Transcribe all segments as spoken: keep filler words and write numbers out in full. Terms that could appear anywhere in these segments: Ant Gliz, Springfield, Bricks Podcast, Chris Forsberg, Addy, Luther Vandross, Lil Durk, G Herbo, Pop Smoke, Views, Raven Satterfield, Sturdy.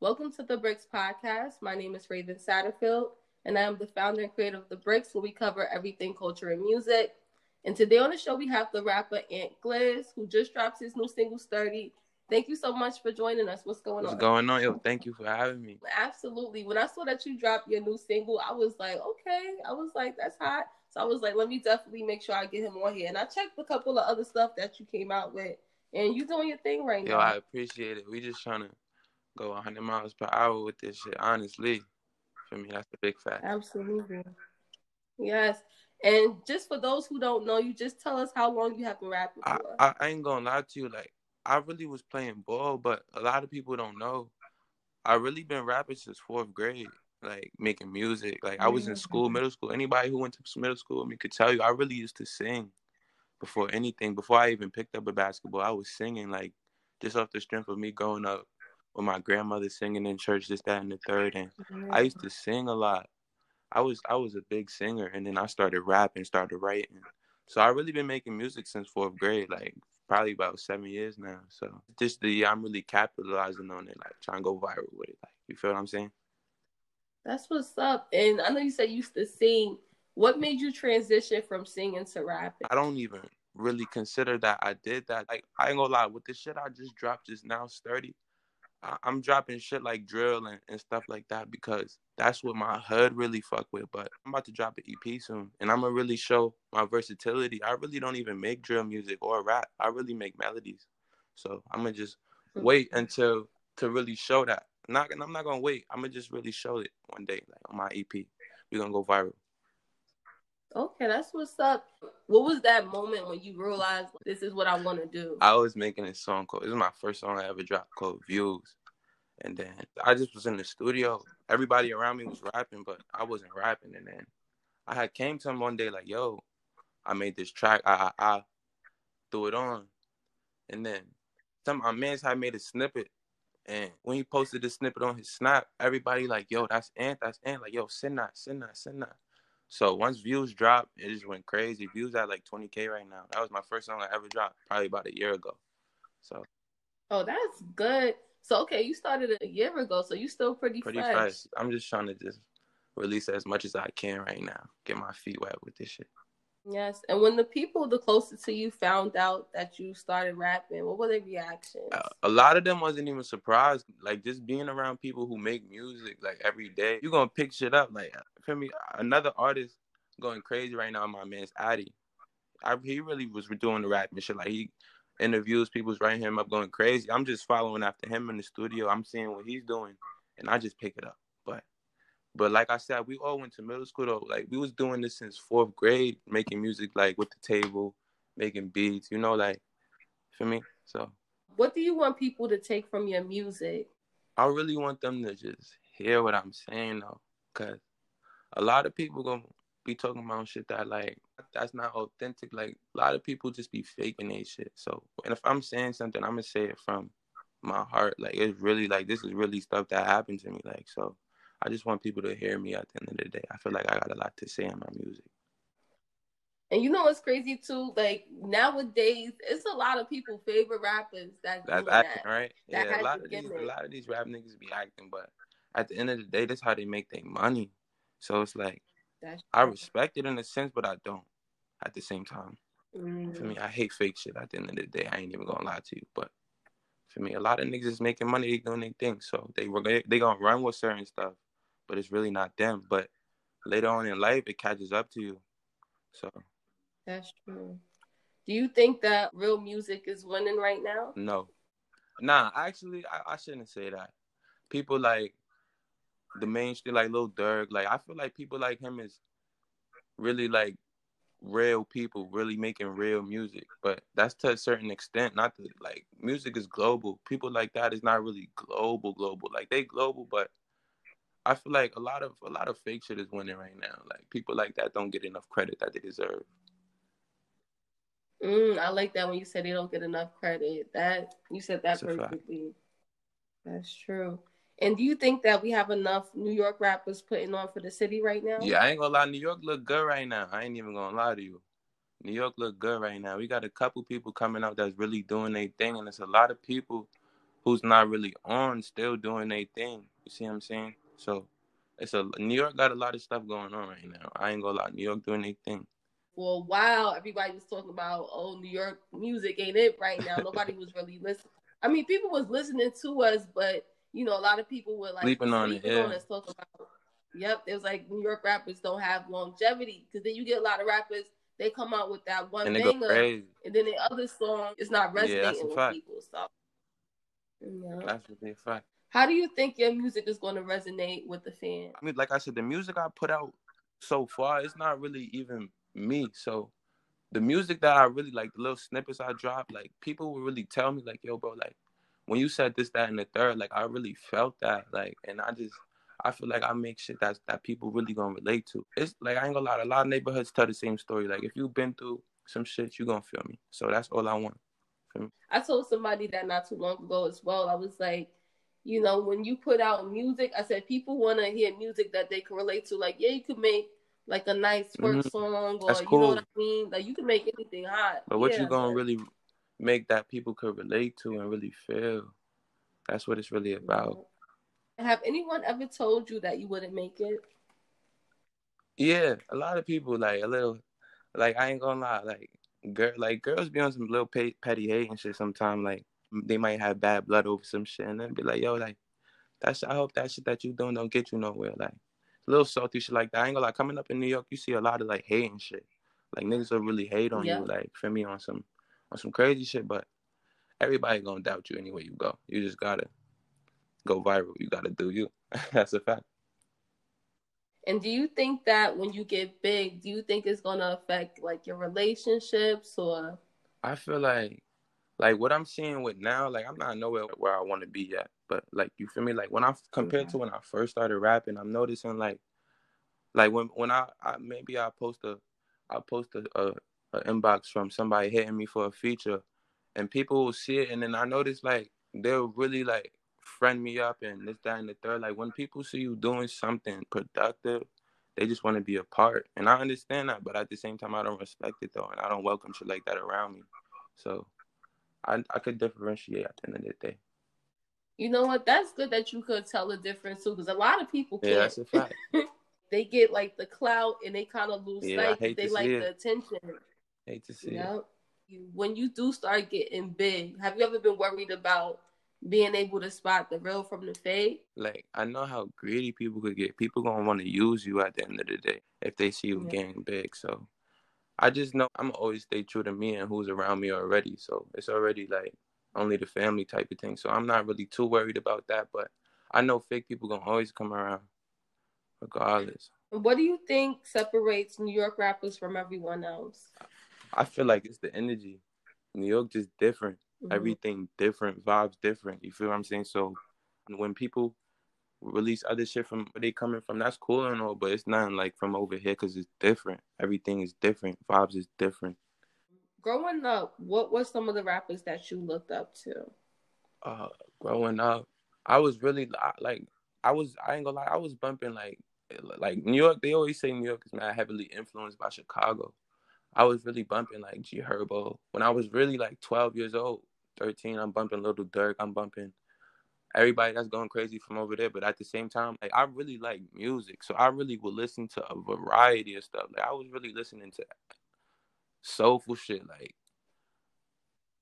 Welcome to the Bricks Podcast. My name is Raven Satterfield, and I am the founder and creator of The Bricks, where we cover everything culture and music. And today on the show, we have the rapper Ant Gliz, who just dropped his new single, Sturdy. Thank you so much for joining us. What's going on? What's going on? Yo, thank you for having me. Absolutely. When I saw that you dropped your new single, I was like, okay. I was like, that's hot. So I was like, let me definitely make sure I get him on here. And I checked a couple of other stuff that you came out with. And you doing your thing right Yo, now. Yo, I appreciate it. We just trying to go one hundred miles per hour with this shit, honestly. For me, that's a big fact. Absolutely. Yes. And just for those who don't know, you just tell us how long you have been rapping for. I, I ain't going to lie to you. Like, I really was playing ball, but a lot of people don't know. I really been rapping since fourth grade. Like, making music. Like, I was in school, middle school. Anybody who went to middle school with me could tell you I really used to sing before anything. Before I even picked up a basketball, I was singing, like, just off the strength of me growing up with my grandmother singing in church, this, that, and the third. And I used to sing a lot. I was I was a big singer, and then I started rapping, started writing. So I really been making music since fourth grade, like, probably about seven years now. So just the I'm really capitalizing on it, like, trying to go viral with it. Like, you feel what I'm saying? That's what's up. And I know you said you used to sing. What made you transition from singing to rapping? I don't even really consider that I did that. Like, I ain't gonna lie, with the shit I just dropped just now, Sturdy, I- I'm dropping shit like drill and-, and stuff like that because that's what my hood really fuck with. But I'm about to drop an E P soon, and I'm gonna really show my versatility. I really don't even make drill music or rap. I really make melodies. So I'm gonna just wait until to really show that. Not, I'm not going to wait. I'm going to just really show it one day, like, on my E P. We're going to go viral. Okay, that's what's up. What was that moment when you realized, like, this is what I want to do? I was making a song called, this is my first song I ever dropped, called Views. And then I just was in the studio. Everybody around me was rapping, but I wasn't rapping. And then I had came to him one day, like, yo, I made this track. I, I, I threw it on. And then some my man's had made a snippet. And when he posted this snippet on his Snap, everybody like, yo, that's Ant, that's Ant. Like, yo, send that, send that, send that. So once Views dropped, it just went crazy. Views at like twenty K right now. That was my first song I ever dropped, probably about a year ago. So. Oh, that's good. So, okay, you started a year ago, so you still pretty, pretty fresh. Pretty fresh. I'm just trying to just release as much as I can right now. Get my feet wet with this shit. Yes, and when the people the closest to you found out that you started rapping, what were their reactions? Uh, a lot of them wasn't even surprised. Like, just being around people who make music, like, every day, you're going to pick shit up. Like, for me, another artist going crazy right now, my man's Addy. I, he really was doing the rap and shit. Like, he interviews, people's writing him up, going crazy. I'm just following after him in the studio. I'm seeing what he's doing, and I just pick it up. But... But like I said, we all went to middle school, though. Like, we was doing this since fourth grade, making music, like, with the table, making beats, you know, like, for me, so. What do you want people to take from your music? I really want them to just hear what I'm saying, though, because a lot of people gonna be talking about shit that, like, that's not authentic. Like, a lot of people just be faking their shit, so. And if I'm saying something, I'm gonna say it from my heart. Like, it's really, like, this is really stuff that happened to me, like, so. I just want people to hear me at the end of the day. I feel like I got a lot to say in my music. And you know what's crazy, too? Like, nowadays, it's a lot of people's favorite rappers that That's acting, that, right? That yeah, a lot, of these, a lot of these rap niggas be acting, but at the end of the day, that's how they make their money. So it's like, that's I respect it in a sense, but I don't at the same time. Mm. For me, I hate fake shit at the end of the day. I ain't even gonna lie to you, but for me, a lot of niggas is making money, they doing their thing. So they they gonna run with certain stuff. But it's really not them. But later on in life, it catches up to you. So that's true. Do you think that real music is winning right now? No. Nah, actually, I, I shouldn't say that. People like the mainstream, like Lil Durk, like I feel like people like him is really like real people, really making real music. But that's to a certain extent. Not to, like, music is global. People like that is not really global, global. Like, they global, but I feel like a lot of a lot of fake shit is winning right now. Like, people like that don't get enough credit that they deserve. Mm, I like that when you said they don't get enough credit. That you said that That's perfectly. That's true. And do you think that we have enough New York rappers putting on for the city right now? Yeah, I ain't gonna lie. New York look good right now. I ain't even gonna lie to you. New York look good right now. We got a couple people coming out that's really doing their thing, and it's a lot of people who's not really on still doing their thing. You see what I'm saying? So it's a New York got a lot of stuff going on right now. I ain't gonna lie. New York doing their thing. Well, wow, everybody was talking about, oh, New York music ain't it right now. Nobody was really listening. I mean, people was listening to us, but, you know, a lot of people were, like, sleeping on it, yeah. us talking about, yep, it was like New York rappers don't have longevity. Because then you get a lot of rappers, they come out with that one thing, and then the other song is not resonating yeah, with fact. people. So, you know. That's a fact. How do you think your music is going to resonate with the fan? I mean, like I said, the music I put out so far, it's not really even me. So the music that I really like, the little snippets I drop, like, people will really tell me, like, yo, bro, like, when you said this, that, and the third, like, I really felt that, like, and I just, I feel like I make shit that's, that people really gonna relate to. It's, like, I ain't gonna lie, a lot of neighborhoods tell the same story. Like, if you've been through some shit, you gonna feel me. So that's all I want. Feel me? I told somebody that not too long ago as well. I was like, you know, when you put out music, I said, people wanna hear music that they can relate to. Like, yeah, you could make, like, a nice twerk mm-hmm. song, or, cool. you know what I mean? Like, you can make anything hot. But what yeah, you gonna man. really make that people could relate to and really feel? That's what it's really about. Have anyone ever told you that you wouldn't make it? Yeah, a lot of people, like, a little, like, I ain't gonna lie, like, girl, like girls be on some little pay, petty hate and shit sometimes. Like, they might have bad blood over some shit, and then be like, yo, like, that's, I hope that shit that you doing don't get you nowhere, like. Little salty shit like that. I ain't gonna lie, coming up in New York, you see a lot of, like, hate and shit. Like, niggas will really hate on yeah. you, like, for me, on some on some crazy shit, but everybody gonna doubt you anywhere you go. You just gotta go viral. You gotta do you. That's a fact. And do you think that when you get big, do you think it's gonna affect, like, your relationships or? I feel like, like, what I'm seeing with now, like, I'm not nowhere where I want to be yet. But, like, you feel me? Like, when I, compared yeah. to when I first started rapping, I'm noticing, like, like, when, when I, I, maybe I post a, I post a, a, a inbox from somebody hitting me for a feature, and people will see it, and then I notice, like, they'll really, like, friend me up and this, that, and the third. Like, when people see you doing something productive, they just want to be a part. And I understand that, but at the same time, I don't respect it, though, and I don't welcome shit like that around me. So I, I could differentiate at the end of the day. You know what? That's good that you could tell the difference, too, because a lot of people can't. Yeah, that's a fact. They get, like, the clout, and they kind of lose yeah, sight. They like the attention. I hate to see you know? it. When you do start getting big, have you ever been worried about being able to spot the real from the fake? Like, I know how greedy people could get. People going to want to use you at the end of the day if they see you yeah. getting big, so I just know I'm always stay true to me and who's around me already. So it's already like only the family type of thing. So I'm not really too worried about that. But I know fake people going to always come around regardless. What do you think separates New York rappers from everyone else? I feel like it's the energy. New York just different. Mm-hmm. Everything different. Vibes different. You feel what I'm saying? So when people release other shit from where they coming from, that's cool and all, but it's nothing like from over here because it's different. Everything is different. Vibes is different. Growing up, what were some of the rappers that you looked up to? Uh, growing up, I was really, like, I was, I ain't gonna lie, I was bumping, like, like New York, they always say New York is mad heavily influenced by Chicago. I was really bumping, like, G Herbo. When I was really, like, twelve years old, thirteen, I'm bumping Lil Durk, I'm bumping everybody that's going crazy from over there. But at the same time, like, I really like music, so I really would listen to a variety of stuff. Like, I was really listening to soulful shit, like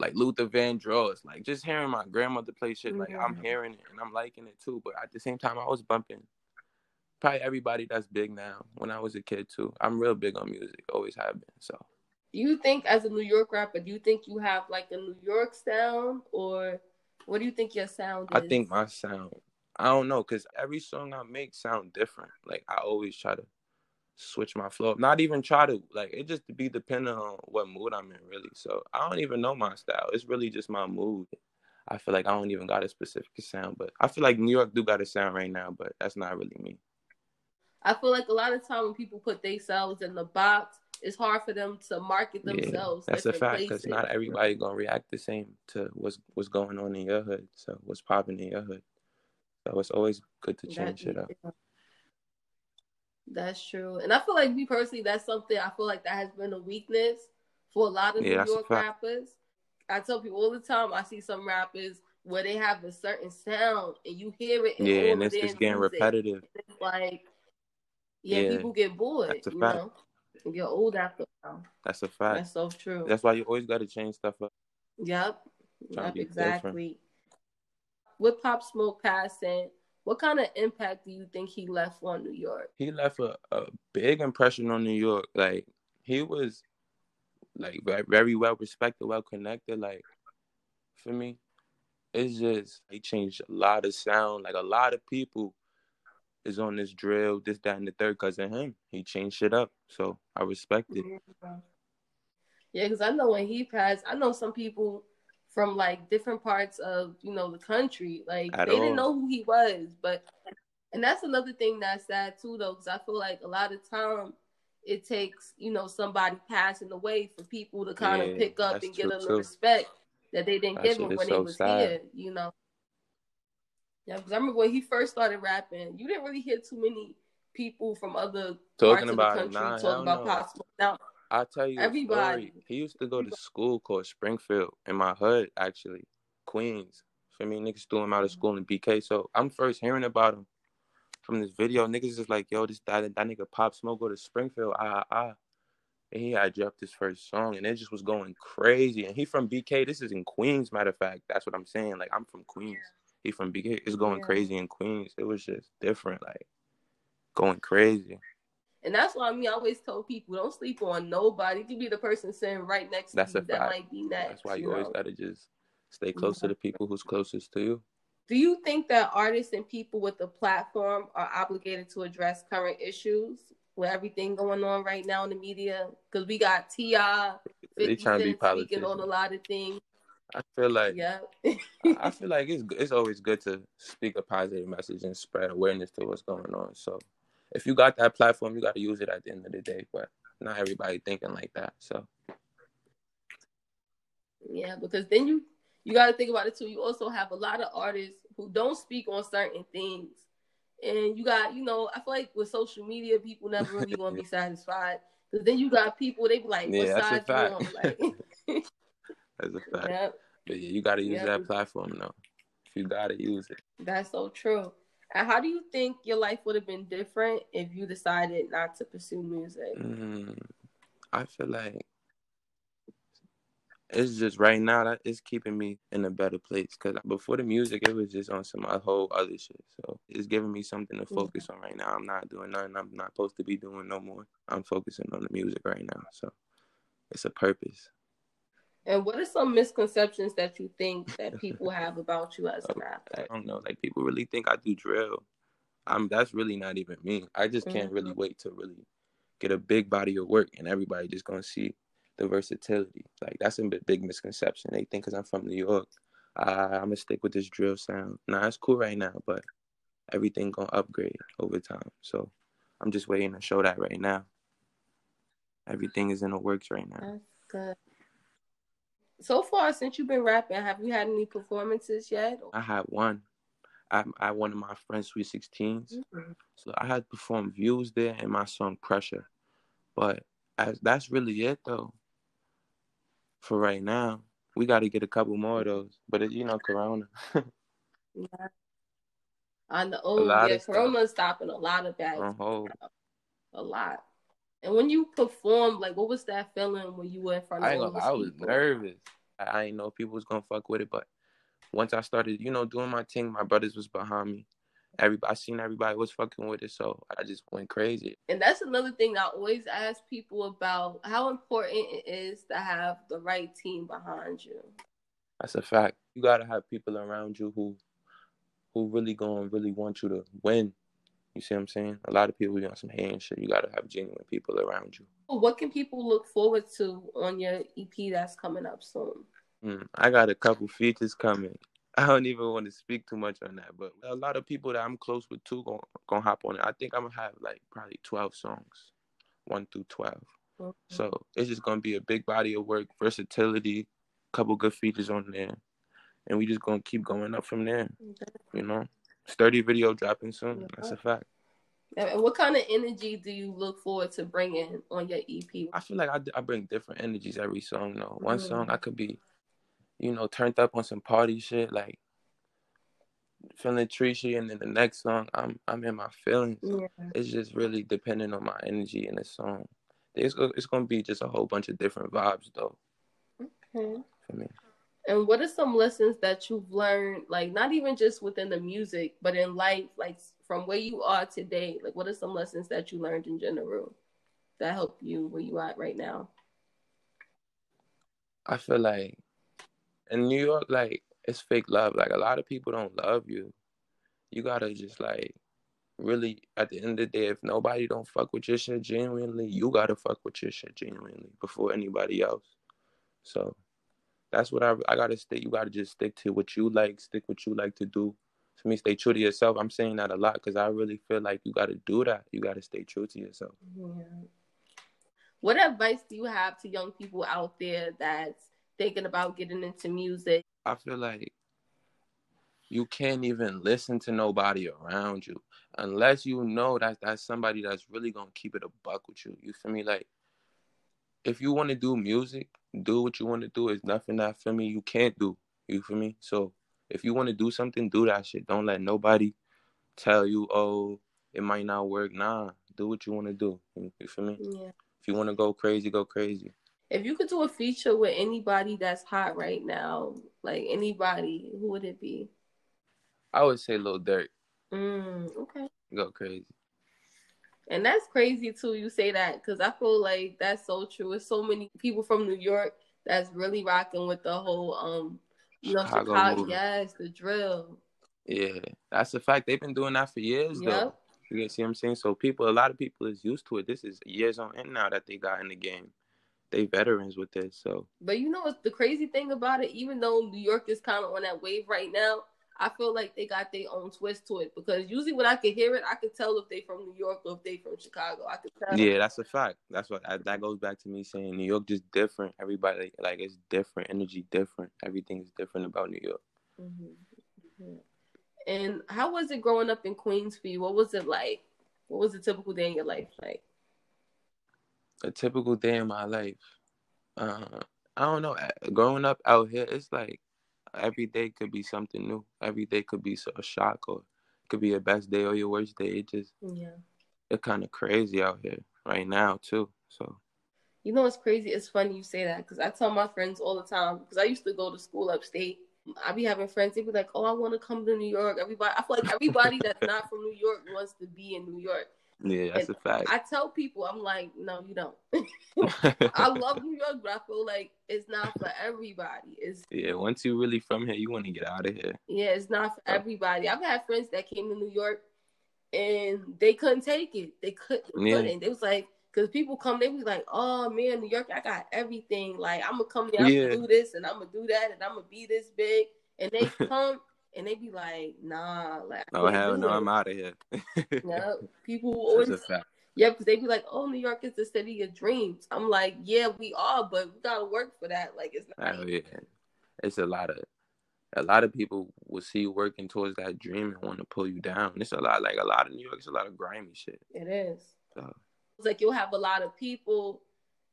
like Luther Vandross, like just hearing my grandmother play shit, like mm-hmm. I'm hearing it and I'm liking it too. But at the same time, I was bumping probably everybody that's big now. When I was a kid too, I'm real big on music, always have been. So do you think, as a New York rapper, do you think you have like a New York sound, or what do you think your sound is? I think my sound, I don't know, because every song I make sound different. Like, I always try to switch my flow. Not even try to, like, it just be dependent on what mood I'm in, really. So I don't even know my style. It's really just my mood. I feel like I don't even got a specific sound, but I feel like New York do got a sound right now, but that's not really me. I feel like a lot of time when people put themselves in the box, it's hard for them to market themselves. Yeah, that's a fact, because not everybody gonna react the same to what's what's going on in your hood. So what's popping in your hood? So it's always good to change that, it up. Yeah. That's true. And I feel like me personally, that's something I feel like that has been a weakness for a lot of yeah, New York rappers. I tell people all the time, I see some rappers where they have a certain sound and you hear it. In yeah, and it's just getting music. repetitive. It's like, yeah, yeah, people get bored, that's a you fact. know, and get old after a while. That's a fact. That's so true. That's why you always got to change stuff up. Yep, yep exactly. Different. With Pop Smoke passing, what kind of impact do you think he left on New York? He left a, a big impression on New York. Like, he was, like, very well respected, well connected. Like, for me, it's just, he changed a lot of sound. Like, a lot of people is on this drill, this, that, and the third, because of him. He changed shit up. So, I respect it. Yeah, because I know when he passed, I know some people from, like, different parts of, you know, the country. Like, At they all. didn't know who he was. But, and that's another thing that's sad, too, though, because I feel like a lot of time it takes, you know, somebody passing away for people to kind yeah, of pick up and get a little too. respect that they didn't that give him when so they was sad. here, you know. Yeah, because I remember when he first started rapping, you didn't really hear too many people from other talking parts of the country nah, talking about Pop Smoke. Now, I'll tell you everybody. Story. He used to go to school called Springfield in my hood, actually. Queens. For me, niggas threw him out of school in B K. So I'm first hearing about him from this video. Niggas just like, yo, this that, that nigga Pop Smoke go to Springfield. Ah, ah. And he had dropped his first song, and it just was going crazy. And he from B K. This is in Queens, matter of fact. That's what I'm saying. Like, I'm from Queens. He from B K. It's going yeah. crazy in Queens. It was just different, like, going crazy. And that's why I mean, I always tell people, don't sleep on nobody. You can be the person sitting right next that's to you that might be next. That's why you, you always know? gotta just stay close yeah. to the people who's closest to you. Do you think that artists and people with a platform are obligated to address current issues with everything going on right now in the media? Because we got T I, fifty Cent speaking on a lot of things. I feel like yeah. I feel like it's it's always good to speak a positive message and spread awareness to what's going on. So. If you got that platform, you got to use it at the end of the day, but not everybody thinking like that, so. Yeah, because then you, you got to think about it, too. You also have a lot of artists who don't speak on certain things, and you got, you know, I feel like with social media, people never really want to be satisfied, because then you got people, they be like, what yeah, side you on? Like, that's a fact. Yep. But yeah, you got to use yep. that platform, though. You got to use it. That's so true. And how do you think your life would have been different if you decided not to pursue music? Mm, I feel like it's just right now that it's keeping me in a better place. Because before the music, it was just on some whole other shit. So it's giving me something to focus on right now. I'm not doing nothing I'm not supposed to be doing no more. I'm focusing on the music right now. So it's a purpose. And what are some misconceptions that you think that people have about you as a rapper? I don't know. Like, people really think I do drill. I'm, that's really not even me. I just can't mm-hmm. really wait to really get a big body of work and everybody just going to see the versatility. Like, that's a big misconception. They think because I'm from New York, uh, I'm going to stick with this drill sound. Nah, it's cool right now, but everything going to upgrade over time. So I'm just waiting to show that right now. Everything is in the works right now. That's good. So far, since you've been rapping, have you had any performances yet? I had one. I I one of my friends' Sweet sixteens. Mm-hmm. So I had performed Views there and my song Pressure. But as, that's really it, though, for right now. We got to get a couple more of those. But, it, you know, Corona. yeah. On the old, yeah, Corona's stopping a lot of that. A lot. And when you performed, like, what was that feeling when you were in front of I, all those I was people? nervous. I, I didn't know people was going to fuck with it. But once I started, you know, doing my thing, my brothers was behind me. Everybody, I seen everybody was fucking with it. So I just went crazy. And that's another thing I always ask people about, how important it is to have the right team behind you. That's a fact. You got to have people around you who who really going to really want you to win. You see what I'm saying? A lot of people be on some hand shit. You got to have genuine people around you. What can people look forward to on your E P that's coming up soon? Mm, I got a couple features coming. I don't even want to speak too much on that, but a lot of people that I'm close with too going to hop on it. I think I'm going to have like probably twelve songs, one through twelve. Okay. So it's just going to be a big body of work, versatility, couple good features on there. And we just going to keep going up from there, you know? Sturdy video dropping soon. Yeah. That's a fact. And what kind of energy do you look forward to bringing on your E P? I feel like I, I bring different energies every song, though. Mm-hmm. One song, I could be, you know, turned up on some party shit, like feeling treachy, and then the next song, I'm I'm in my feelings. Yeah. It's just really depending on my energy in the song. It's, it's going to be just a whole bunch of different vibes, though. Okay. For me. And what are some lessons that you've learned, like, not even just within the music, but in life, like, from where you are today? Like, what are some lessons that you learned in general that help you where you are right now? I feel like in New York, like, it's fake love. Like, a lot of people don't love you. You got to just, like, really, at the end of the day, if nobody don't fuck with your shit genuinely, you got to fuck with your shit genuinely before anybody else. So... that's what I I gotta stick. You gotta just stick to what you like, stick what you like to do. To me, stay true to yourself. I'm saying that a lot because I really feel like you gotta do that. You gotta stay true to yourself. Yeah. What advice do you have to young people out there that's thinking about getting into music? I feel like you can't even listen to nobody around you unless you know that that's somebody that's really gonna keep it a buck with you. You feel me? Like, if you want to do music, do what you want to do. There's nothing that, for me, you can't do. You feel me? So if you want to do something, do that shit. Don't let nobody tell you, oh, it might not work. Nah, do what you want to do. You feel me? Yeah. If you want to go crazy, go crazy. If you could do a feature with anybody that's hot right now, like anybody, who would it be? I would say Lil Durk. Mm, okay. Go crazy. And that's crazy, too, you say that, because I feel like that's so true. There's so many people from New York that's really rocking with the whole, um, you know, Chicago, Chicago yes, the drill. Yeah, that's a fact. They've been doing that for years, yep. though. You see what I'm saying? So people, a lot of people is used to it. This is years on end now that they got in the game. They veterans with this, so. But you know what's the crazy thing about it? Even though New York is kind of on that wave right now, I feel like they got their own twist to it, because usually when I could hear it, I could tell if they from New York or if they from Chicago. I could tell. Yeah, that's a fact. That's what I, that goes back to me saying New York just different. Everybody, like, it's different. Energy different. Everything is different about New York. Mm-hmm. Mm-hmm. And how was it growing up in Queens for you? What was it like? What was a typical day in your life like? A typical day in my life? Uh, I don't know. Growing up out here, it's like, every day could be something new. Every day could be a shock, or it could be your best day or your worst day. It just, yeah, it's kind of crazy out here right now, too. So, you know, it's crazy. It's funny you say that, because I tell my friends all the time, because I used to go to school upstate. I be having friends, they be like, oh, I want to come to New York. Everybody, I feel like everybody that's not from New York wants to be in New York. Yeah, that's and a fact. I tell people, I'm like, no, you don't. I love New York, but I feel like it's not for everybody. It's yeah, once you're really from here, you want to get out of here. Yeah, it's not for everybody. I've had friends that came to New York and they couldn't take it. They couldn't. Yeah. couldn't. It was like, because people come, they be like, oh, man, New York, I got everything. Like, I'm going to come there, I'm yeah. going to do this, and I'm going to do that, and I'm going to be this big. And they come. And they be like, nah. Like, oh, hell no, I'm out of here. Yeah, people always... yeah, because they be like, oh, New York is the city of dreams. I'm like, yeah, we are, but we got to work for that. Like, it's not... Oh, yeah. It's a lot of... A lot of people will see you working towards that dream and want to pull you down. It's a lot... Like, a lot of New York, it's a lot of grimy shit. It is. So. It's like, you'll have a lot of people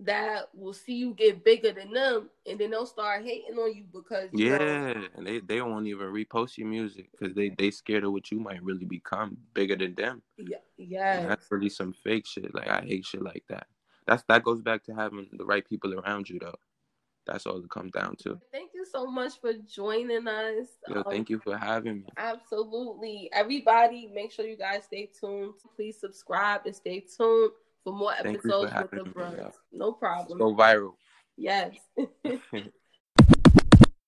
that will see you get bigger than them, and then they'll start hating on you because you yeah, know, and they, they won't even repost your music because they they scared of what you might really become bigger than them. Yeah, yeah. That's really some fake shit. Like, I hate shit like that. That's that goes back to having the right people around you, though. That's all it comes down to. Thank you so much for joining us. Yo, um, thank you for having me. Absolutely, everybody, make sure you guys stay tuned. Please subscribe and stay tuned. For more episodes with the Bronx. No problem. Go viral. Yes.